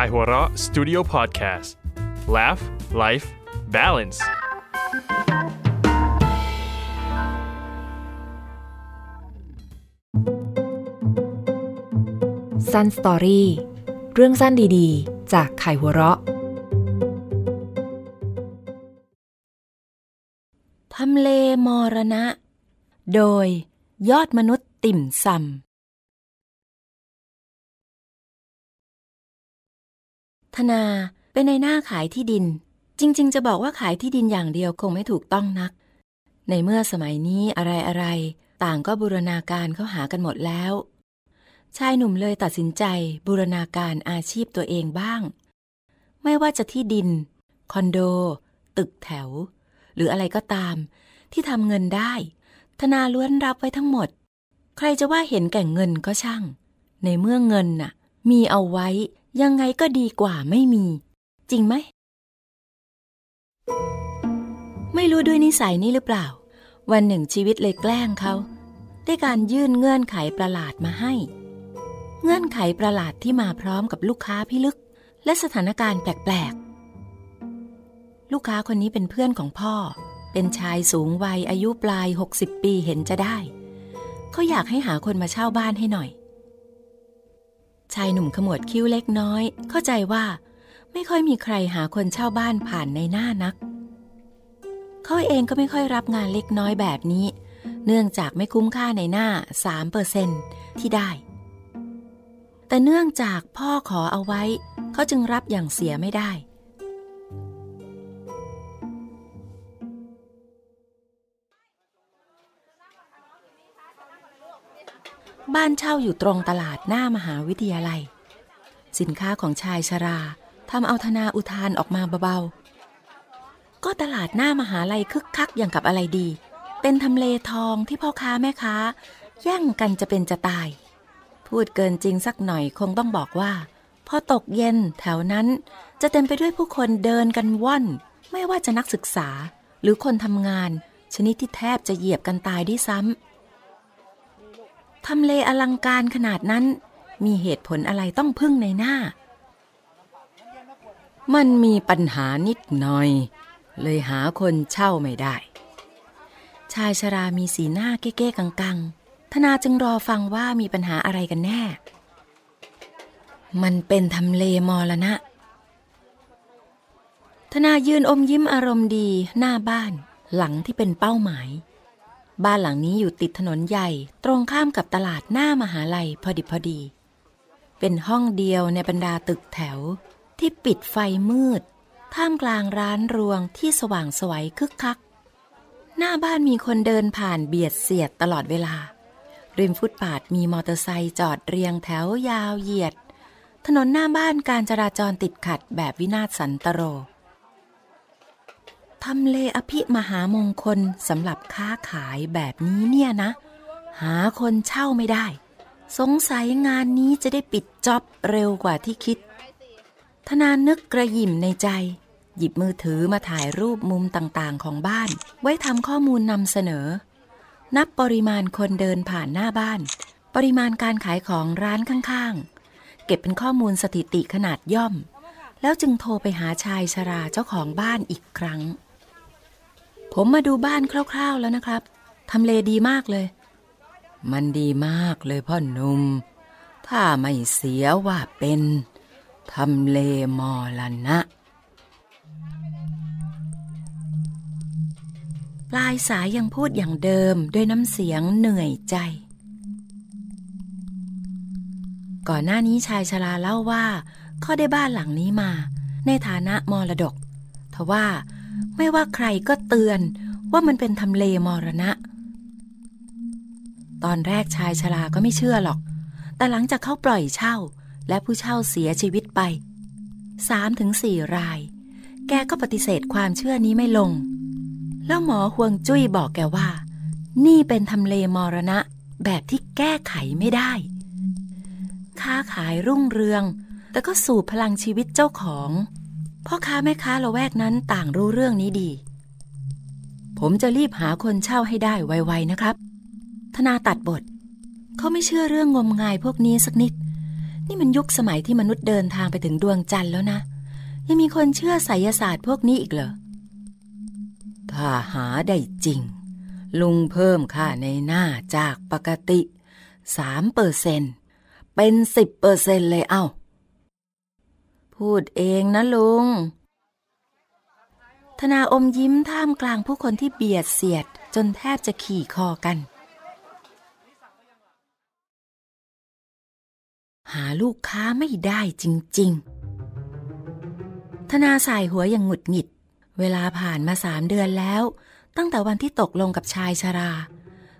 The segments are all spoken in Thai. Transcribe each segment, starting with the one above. Kaihura Studio Podcast Laugh Life Balance สั้นสตอรี่เรื่องสั้นดีๆจากKaihuraทำเลมรณะโดยยอดมนุษย์ติ่มซำธนาเป็นนายหน้าขายที่ดินจริงๆจะบอกว่าขายที่ดินอย่างเดียวคงไม่ถูกต้องนักในเมื่อสมัยนี้อะไรๆต่างก็บูรณาการเข้าหากันหมดแล้วชายหนุ่มเลยตัดสินใจบูรณาการอาชีพตัวเองบ้างไม่ว่าจะที่ดินคอนโดตึกแถวหรืออะไรก็ตามที่ทำเงินได้ธนาล้วนรับไว้ทั้งหมดใครจะว่าเห็นแก่เงินก็ช่างในเมื่อเงินน่ะมีเอาไว้ยังไงก็ดีกว่าไม่มีจริงไหมไม่รู้ด้วยนิสัยนี้หรือเปล่าวันหนึ่งชีวิตเลยแกล้งเขาด้วยการยื่นเงื่อนไขประหลาดมาให้เงื่อนไขประหลาดที่มาพร้อมกับลูกค้าพิลึกและสถานการณ์แปลกๆลูกค้าคนนี้เป็นเพื่อนของพ่อเป็นชายสูงวัยอายุปลาย60ปีเห็นจะได้เขาอยากให้หาคนมาเช่าบ้านให้หน่อยชายหนุ่มขมวดคิ้วเล็กน้อยเข้าใจว่าไม่ค่อยมีใครหาคนเช่าบ้านผ่านในหน้านักเขาเองก็ไม่ค่อยรับงานเล็กน้อยแบบนี้เนื่องจากไม่คุ้มค่าในหน้า 3% ที่ได้แต่เนื่องจากพ่อขอเอาไว้เขาจึงรับอย่างเสียไม่ได้บ้านเช่าอยู่ตรงตลาดหน้ามหาวิทยาลัยสินค้าของชายชราทำเอาธนาอุทานออกมาเบาๆก็ตลาดหน้ามหาลัยคึกคักอย่างกับอะไรดีเป็นทำเลทองที่พ่อค้าแม่ค้าแย่งกันจะเป็นจะตายพูดเกินจริงสักหน่อยคงต้องบอกว่าพอตกเย็นแถวนั้นจะเต็มไปด้วยผู้คนเดินกันว่อนไม่ว่าจะนักศึกษาหรือคนทำงานชนิดที่แทบจะเหยียบกันตายด้วยซ้ำทำเลอลังการขนาดนั้นมีเหตุผลอะไรต้องพึ่งในหน้ามันมีปัญหานิดหน่อยเลยหาคนเช่าไม่ได้ชายชรามีสีหน้าเก้ๆกังๆธนาจึงรอฟังว่ามีปัญหาอะไรกันแน่มันเป็นทำเลมรณะธนายืนอมยิ้มอารมณ์ดีหน้าบ้านหลังที่เป็นเป้าหมายบ้านหลังนี้อยู่ติดถนนใหญ่ตรงข้ามกับตลาดหน้ามหาลัยพอดีเป็นห้องเดียวในบรรดาตึกแถวที่ปิดไฟมืดท่ามกลางร้านรวงที่สว่างสวยคึกคักหน้าบ้านมีคนเดินผ่านเบียดเสียดตลอดเวลาริมฟุตบาทมีมอเตอร์ไซค์จอดเรียงแถวยาวเหยียดถนนหน้าบ้านการจราจรติดขัดแบบวินาศสันตโรทำเลอภิมหามงคลสำหรับค้าขายแบบนี้เนี่ยนะหาคนเช่าไม่ได้สงสัยงานนี้จะได้ปิดจ็อบเร็วกว่าที่คิดธนานึกกระหยิ่มในใจหยิบมือถือมาถ่ายรูปมุมต่างๆของบ้านไว้ทำข้อมูลนำเสนอนับปริมาณคนเดินผ่านหน้าบ้านปริมาณการขายของร้านข้างๆเก็บเป็นข้อมูลสถิติขนาดย่อมแล้วจึงโทรไปหาชายชราเจ้าของบ้านอีกครั้งผมมาดูบ้านคร่าวๆแล้วนะครับทำเลดีมากเลยมันดีมากเลยพ่อหนุ่มถ้าไม่เสียว่าเป็นทำเลมรณะปลายสายยังพูดอย่างเดิมด้วยน้ำเสียงเหนื่อยใจก่อนหน้านี้ชายชราเล่าว่าเขาได้บ้านหลังนี้มาในฐานะมรดกทว่าไม่ว่าใครก็เตือนว่ามันเป็นทำเลมรณะตอนแรกชายชราก็ไม่เชื่อหรอกแต่หลังจากเขาปล่อยเช่าและผู้เช่าเสียชีวิตไป 3-4 รายแกก็ปฏิเสธความเชื่อนี้ไม่ลงแล้วหมอฮวงจุ้ยบอกแกว่านี่เป็นทำเลมรณะแบบที่แก้ไขไม่ได้ค้าขายรุ่งเรืองแต่ก็สูบพลังชีวิตเจ้าของพ่อค้าแม่ค้าละแวกนั้นต่างรู้เรื่องนี้ดีผมจะรีบหาคนเช่าให้ได้ไวๆนะครับธนาตัดบทเขาไม่เชื่อเรื่องงมงายพวกนี้สักนิด นี่มันยุคสมัยที่มนุษย์เดินทางไปถึงดวงจันทร์แล้วนะยังมีคนเชื่อไสยศาสตร์พวกนี้อีกเหรอถ้าหาได้จริงลุงเพิ่มค่าในหน้าจากปกติ 3% เป็น 10% เลยเอ้าพูดเองนะลุงธนาอมยิ้มท่ามกลางผู้คนที่เบียดเสียดจนแทบจะขี่คอกันหาลูกค้าไม่ได้จริงๆธนาส่ายหัวอย่างหงุดหงิดเวลาผ่านมา3 เดือนแล้วตั้งแต่วันที่ตกลงกับชายชรา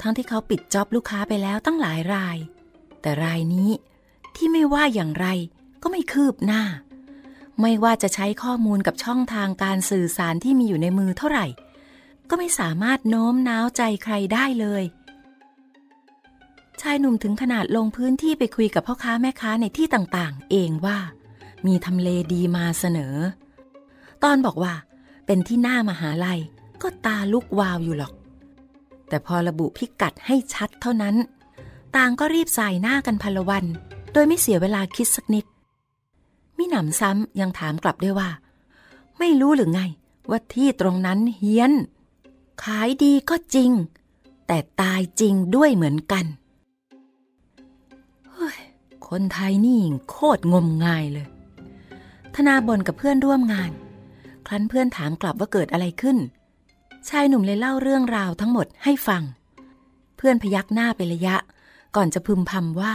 ทั้งที่เขาปิดจ็อบลูกค้าไปแล้วตั้งหลายรายแต่รายนี้ที่ไม่ว่าอย่างไรก็ไม่คืบหน้าไม่ว่าจะใช้ข้อมูลกับช่องทางการสื่อสารที่มีอยู่ในมือเท่าไหร่ก็ไม่สามารถโน้มน้าวใจใครได้เลยชายหนุ่มถึงขนาดลงพื้นที่ไปคุยกับพ่อค้าแม่ค้าในที่ต่างๆเองว่ามีทำเลดีมาเสนอตอนบอกว่าเป็นที่หน้ามหาลัยก็ตาลุกวาวอยู่หรอกแต่พอระบุพิกัดให้ชัดเท่านั้นต่างก็รีบส่ายหน้ากันพลวันโดยไม่เสียเวลาคิดสักนิดมิหนำซ้ำยังถามกลับด้วยว่าไม่รู้หรือไงว่าที่ตรงนั้นเฮี้ยนขายดีก็จริงแต่ตายจริงด้วยเหมือนกันเฮ้ยคนไทยนี่โคตรงมงายเลยธนาบ่นกับเพื่อนร่วมงานครั้นเพื่อนถามกลับว่าเกิดอะไรขึ้นชายหนุ่มเลยเล่าเรื่องราวทั้งหมดให้ฟังเพื่อนพยักหน้าเป็นระยะก่อนจะพึมพำว่า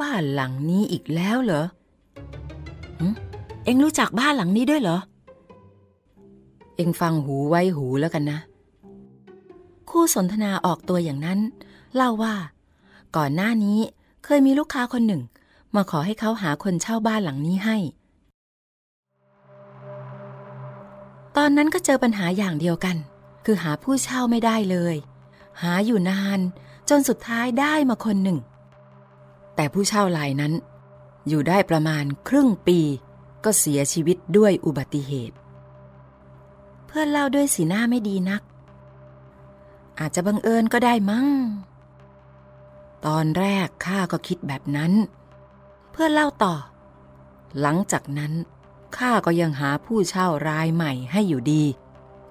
บ้านหลังนี้อีกแล้วเหรอเอ็งรู้จักบ้านหลังนี้ด้วยเหรอเอ็งฟังหูไว้หูแล้วกันนะคู่สนทนาออกตัวอย่างนั้นเล่าว่าก่อนหน้านี้เคยมีลูกค้าคนหนึ่งมาขอให้เขาหาคนเช่าบ้านหลังนี้ให้ตอนนั้นก็เจอปัญหาอย่างเดียวกันคือหาผู้เช่าไม่ได้เลยหาอยู่นานจนสุดท้ายได้มาคนหนึ่งแต่ผู้เช่ารายนั้นอยู่ได้ประมาณครึ่งปีก็เสียชีวิตด้วยอุบัติเหตุเพื่อนเล่าด้วยสีหน้าไม่ดีนักอาจจะบังเอิญก็ได้มั้งตอนแรกข้าก็คิดแบบนั้นเพื่อนเล่าต่อหลังจากนั้นข้าก็ยังหาผู้เช่ารายใหม่ให้อยู่ดี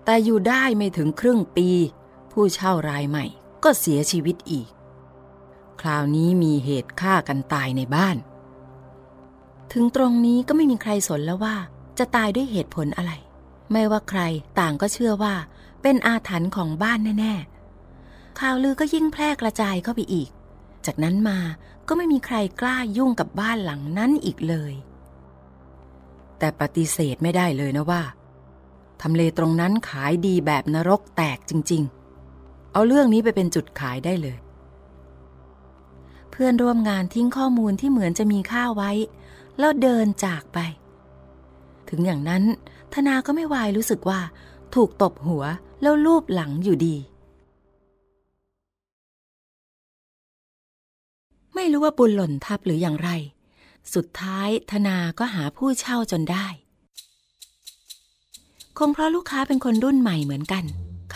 แต่อยู่ได้ไม่ถึงครึ่งปีผู้เช่ารายใหม่ก็เสียชีวิตอีกคราวนี้มีเหตุฆ่ากันตายในบ้านถึงตรงนี้ก็ไม่มีใครสนแล้วว่าจะตายด้วยเหตุผลอะไรไม่ว่าใครต่างก็เชื่อว่าเป็นอาถรรพ์ของบ้านแน่ๆข่าวลือก็ยิ่งแพร่กระจายเข้าไปอีกจากนั้นมาก็ไม่มีใครกล้ายุ่งกับบ้านหลังนั้นอีกเลยแต่ปฏิเสธไม่ได้เลยนะว่าทำเลตรงนั้นขายดีแบบนรกแตกจริงๆเอาเรื่องนี้ไปเป็นจุดขายได้เลยเพื่อนร่วมงานทิ้งข้อมูลที่เหมือนจะมีค่าไว้แล้วเดินจากไปถึงอย่างนั้นธนาก็ไม่วายรู้สึกว่าถูกตบหัวแล้วลูบหลังอยู่ดีไม่รู้ว่าบุญหล่นทับหรืออย่างไรสุดท้ายธนาก็หาผู้เช่าจนได้คงเพราะลูกค้าเป็นคนรุ่นใหม่เหมือนกัน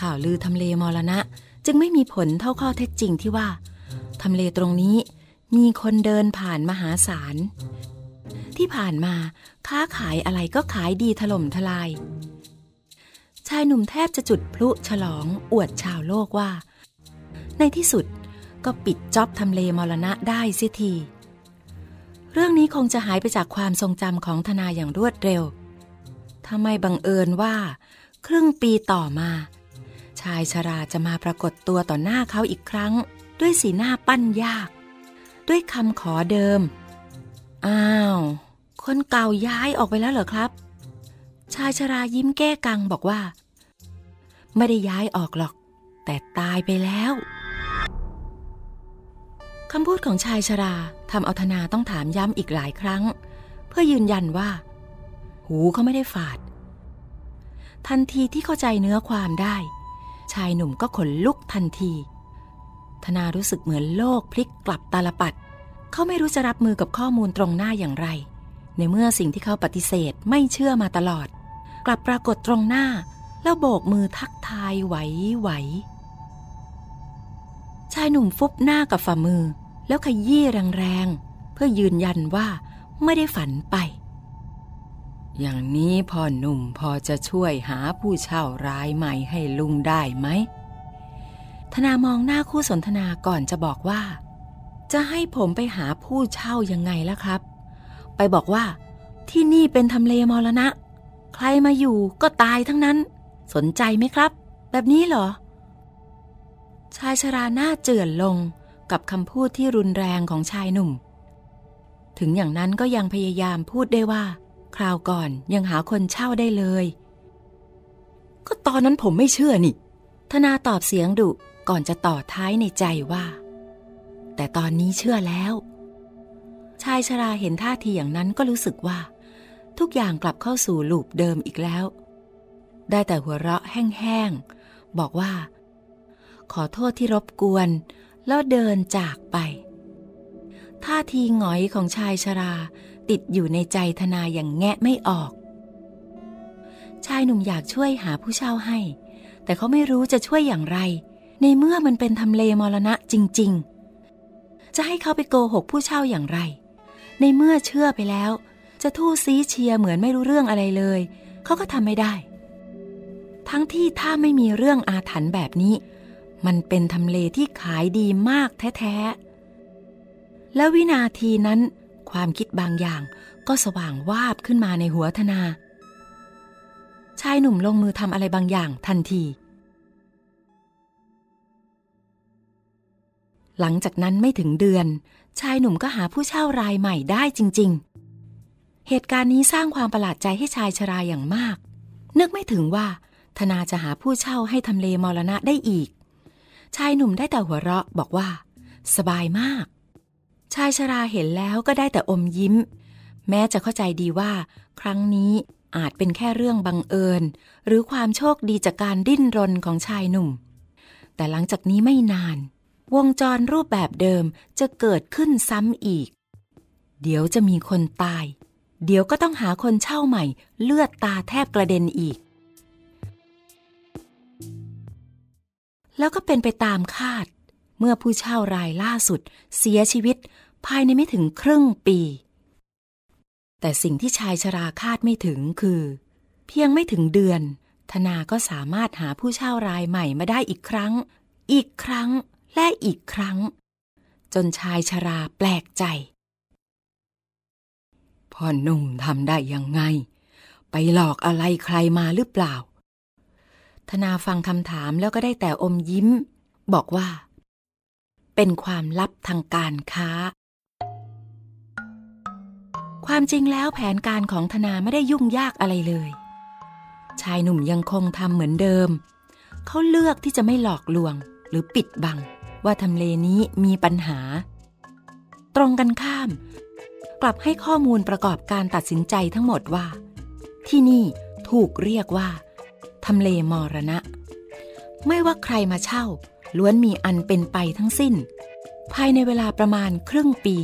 ข่าวลือทำเลมรณะจึงไม่มีผลเท่าข้อเท็จจริงที่ว่าทำเลตรงนี้มีคนเดินผ่านมหาศาลที่ผ่านมาค้าขายอะไรก็ขายดีถล่มทลายชายหนุ่มแทบจะจุดพลุฉลองอวดชาวโลกว่าในที่สุดก็ปิดจ็อบทำเลมรณะได้เสียทีเรื่องนี้คงจะหายไปจากความทรงจำของธนาอย่างรวดเร็วถ้าไม่บังเอิญว่าครึ่งปีต่อมาชายชราจะมาปรากฏตัวต่อหน้าเขาอีกครั้งด้วยสีหน้าปั้นยากด้วยคำขอเดิมอ้าวคนเก่าย้ายออกไปแล้วเหรอครับชายชรายิ้มแก้กังบอกว่าไม่ได้ย้ายออกหรอกแต่ตายไปแล้วคำพูดของชายชราทำเอาธนาต้องถามย้ำอีกหลายครั้งเพื่อยืนยันว่าหูเขาไม่ได้ฝาดทันทีที่เข้าใจเนื้อความได้ชายหนุ่มก็ขนลุกทันทีธนารู้สึกเหมือนโลกพลิกกลับตาลปัตรเขาไม่รู้จะรับมือกับข้อมูลตรงหน้าอย่างไรในเมื่อสิ่งที่เขาปฏิเสธไม่เชื่อมาตลอดกลับปรากฏตรงหน้าแล้วโบกมือทักทายไหวชายหนุ่มฟุบหน้ากับฝ่ามือแล้วขยี้แรงๆ พื่อยืนยันว่าไม่ได้ฝันไปอย่างนี้พ่อหนุ่มพอจะช่วยหาผู้เช่ารายใหม่ให้ลุงได้ไหมธนามองหน้าคู่สนทนาก่อนจะบอกว่าจะให้ผมไปหาผู้เช่ายังไงล่ะครับไปบอกว่าที่นี่เป็นทำเลมรณะใครมาอยู่ก็ตายทั้งนั้นสนใจไหมครับแบบนี้เหรอชายชราหน้าเจือนลงกับคำพูดที่รุนแรงของชายหนุ่มถึงอย่างนั้นก็ยังพยายามพูดได้ว่าคราวก่อนยังหาคนเช่าได้เลยก็ตอนนั้นผมไม่เชื่อนี่ธนาตอบเสียงดุก่อนจะต่อท้ายในใจว่าแต่ตอนนี้เชื่อแล้วชายชราเห็นท่าทีอย่างนั้นก็รู้สึกว่าทุกอย่างกลับเข้าสู่ลูปเดิมอีกแล้วได้แต่หัวเราะแห้งๆบอกว่าขอโทษที่รบกวนแล้วเดินจากไปท่าทีหงอยของชายชราติดอยู่ในใจธนาอย่างแงะไม่ออกชายหนุ่มอยากช่วยหาผู้เช่าให้แต่เขาไม่รู้จะช่วยอย่างไรในเมื่อมันเป็นทำเลมรณะจริงๆจะให้เขาไปโกหกผู้เช่าอย่างไรในเมื่อเชื่อไปแล้วจะทู่ซีเชียเหมือนไม่รู้เรื่องอะไรเลยเขาก็ทำไม่ได้ทั้งที่ถ้าไม่มีเรื่องอาถรรพ์แบบนี้มันเป็นทำเลที่ขายดีมากแท้ๆและวินาทีนั้นความคิดบางอย่างก็สว่างวาบขึ้นมาในหัวธนาชายหนุ่มลงมือทำอะไรบางอย่างทันทีหลังจากนั้นไม่ถึงเดือนชายหนุ่มก็หาผู้เช่ารายใหม่ได้จริงๆเหตุการณ์นี้สร้างความประหลาดใจให้ชายชราอย่างมากนึกไม่ถึงว่าธนาจะหาผู้เช่าให้ทำเลมรณะได้อีกชายหนุ่มได้แต่หัวเราะบอกว่าสบายมากชายชราเห็นแล้วก็ได้แต่อมยิ้มแม้จะเข้าใจดีว่าครั้งนี้อาจเป็นแค่เรื่องบังเอิญหรือความโชคดีจากการดิ้นรนของชายหนุ่มแต่หลังจากนี้ไม่นานวงจรรูปแบบเดิมจะเกิดขึ้นซ้ำอีกเดี๋ยวจะมีคนตายเดี๋ยวก็ต้องหาคนเช่าใหม่เลือดตาแทบกระเด็นอีกแล้วก็เป็นไปตามคาดเมื่อผู้เช่ารายล่าสุดเสียชีวิตภายในไม่ถึงครึ่งปีแต่สิ่งที่ชายชราคาดไม่ถึงคือเพียงไม่ถึงเดือนธนาก็สามารถหาผู้เช่ารายใหม่มาได้อีกครั้งและอีกครั้งจนชายชราแปลกใจพ่อหนุ่มทำได้ยังไงไปหลอกอะไรใครมาหรือเปล่าธนาฟังคำถามแล้วก็ได้แต่อมยิ้มบอกว่าเป็นความลับทางการค้าความจริงแล้วแผนการของธนาไม่ได้ยุ่งยากอะไรเลยชายหนุ่มยังคงทำเหมือนเดิมเขาเลือกที่จะไม่หลอกลวงหรือปิดบังว่าทำเลนี้มีปัญหาตรงกันข้ามกลับให้ข้อมูลประกอบการตัดสินใจทั้งหมดว่าที่นี่ถูกเรียกว่าทำเลมรณะไม่ว่าใครมาเช่าล้วนมีอันเป็นไปทั้งสิ้นภายในเวลาประมาณครึ่งปี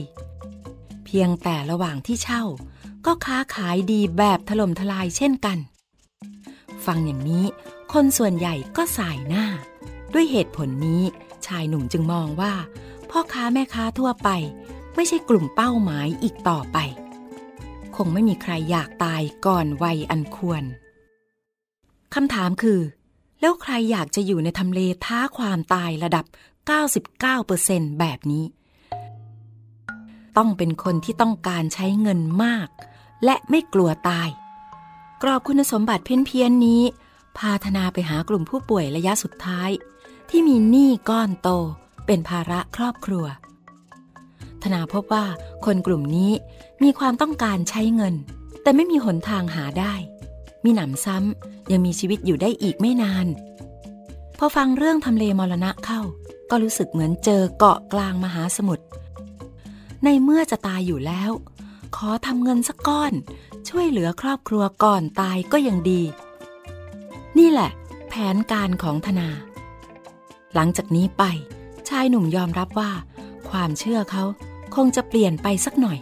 เพียงแต่ระหว่างที่เช่าก็ค้าขายดีแบบถล่มทลายเช่นกันฟังอย่างนี้คนส่วนใหญ่ก็ส่ายหน้าด้วยเหตุผลนี้ชายหนุ่มจึงมองว่าพ่อค้าแม่ค้าทั่วไปไม่ใช่กลุ่มเป้าหมายอีกต่อไปคงไม่มีใครอยากตายก่อนวัยอันควรคำถามคือแล้วใครอยากจะอยู่ในทำเลท้าความตายระดับ 99% แบบนี้ต้องเป็นคนที่ต้องการใช้เงินมากและไม่กลัวตายกรอบคุณสมบัติเพี้ยนๆนี้พาธนาไปหากลุ่มผู้ป่วยระยะสุดท้ายที่มีหนี้ก้อนโตเป็นภาระครอบครัวธนาพบว่าคนกลุ่มนี้มีความต้องการใช้เงินแต่ไม่มีหนทางหาได้มีหนำซ้ำยังมีชีวิตอยู่ได้อีกไม่นานพอฟังเรื่องทำเลมรณะเข้าก็รู้สึกเหมือนเจอเกาะกลางมหาสมุทรในเมื่อจะตายอยู่แล้วขอทำเงินสักก้อนช่วยเหลือครอบครัวก่อนตายก็ยังดีนี่แหละแผนการของธนาหลังจากนี้ไปชายหนุ่มยอมรับว่าความเชื่อเขาคงจะเปลี่ยนไปสักหน่อย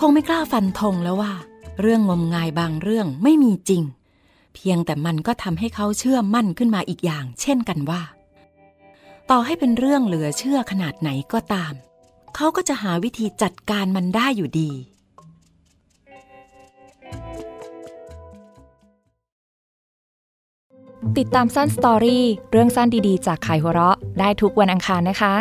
คงไม่กล้าฟันธงแล้วว่าเรื่องงมงายบางเรื่องไม่มีจริงเพียงแต่มันก็ทำให้เขาเชื่อมั่นขึ้นมาอีกอย่างเช่นกันว่าต่อให้เป็นเรื่องเหลือเชื่อขนาดไหนก็ตาม เขาก็จะหาวิธีจัดการมันได้อยู่ดีติดตามสั้นสตอรี่เรื่องสั้นดีๆจากข่ายหัวเราะได้ทุกวันอังคารนะคะ